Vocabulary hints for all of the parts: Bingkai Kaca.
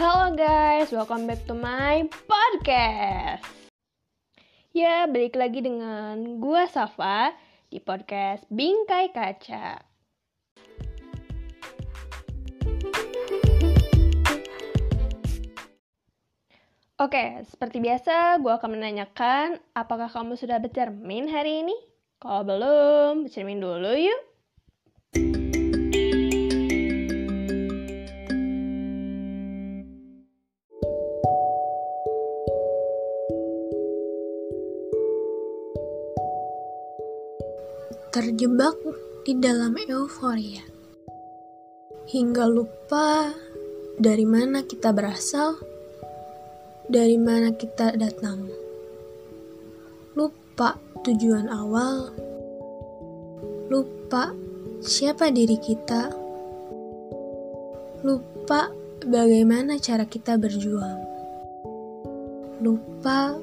Halo guys, welcome back to my podcast. Ya, balik lagi dengan gua Safa di podcast Bingkai Kaca. Oke, seperti biasa gua akan menanyakan, apakah kamu sudah bercermin hari ini? Kalau belum, bercermin dulu yuk. Terjebak di dalam euforia hingga lupa dari mana kita berasal, dari mana kita datang. Lupa tujuan awal, lupa siapa diri kita, lupa bagaimana cara kita berjuang, lupa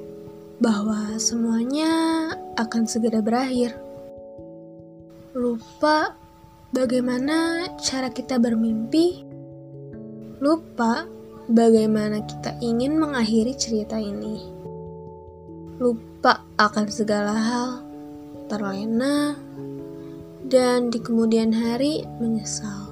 bahwa semuanya akan segera berakhir. Lupa bagaimana cara kita bermimpi. Lupa bagaimana kita ingin mengakhiri cerita ini. Lupa akan segala hal, terlena, dan di kemudian hari menyesal.